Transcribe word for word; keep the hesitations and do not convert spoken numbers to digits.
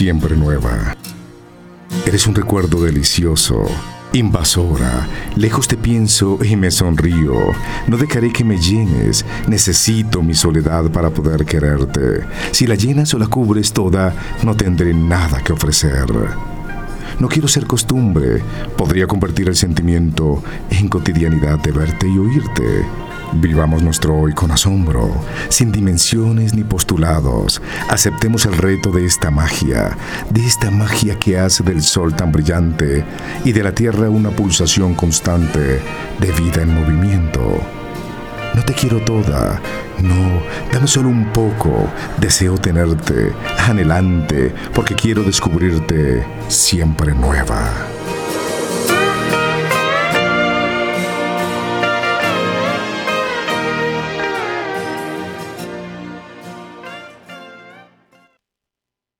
siempre nueva. Eres un recuerdo delicioso, invasora, lejos te pienso y me sonrío. No dejaré que me llenes, necesito mi soledad para poder quererte. Si la llenas o la cubres toda, no tendré nada que ofrecer. No quiero ser costumbre, podría convertir el sentimiento en cotidianidad de verte y oírte. Vivamos nuestro hoy con asombro, sin dimensiones ni postulados. Aceptemos el reto de esta magia, de esta magia que hace del sol tan brillante y de la tierra una pulsación constante de vida en movimiento. No te quiero toda, no, dame solo un poco. Deseo tenerte, anhelante, porque quiero descubrirte siempre nueva.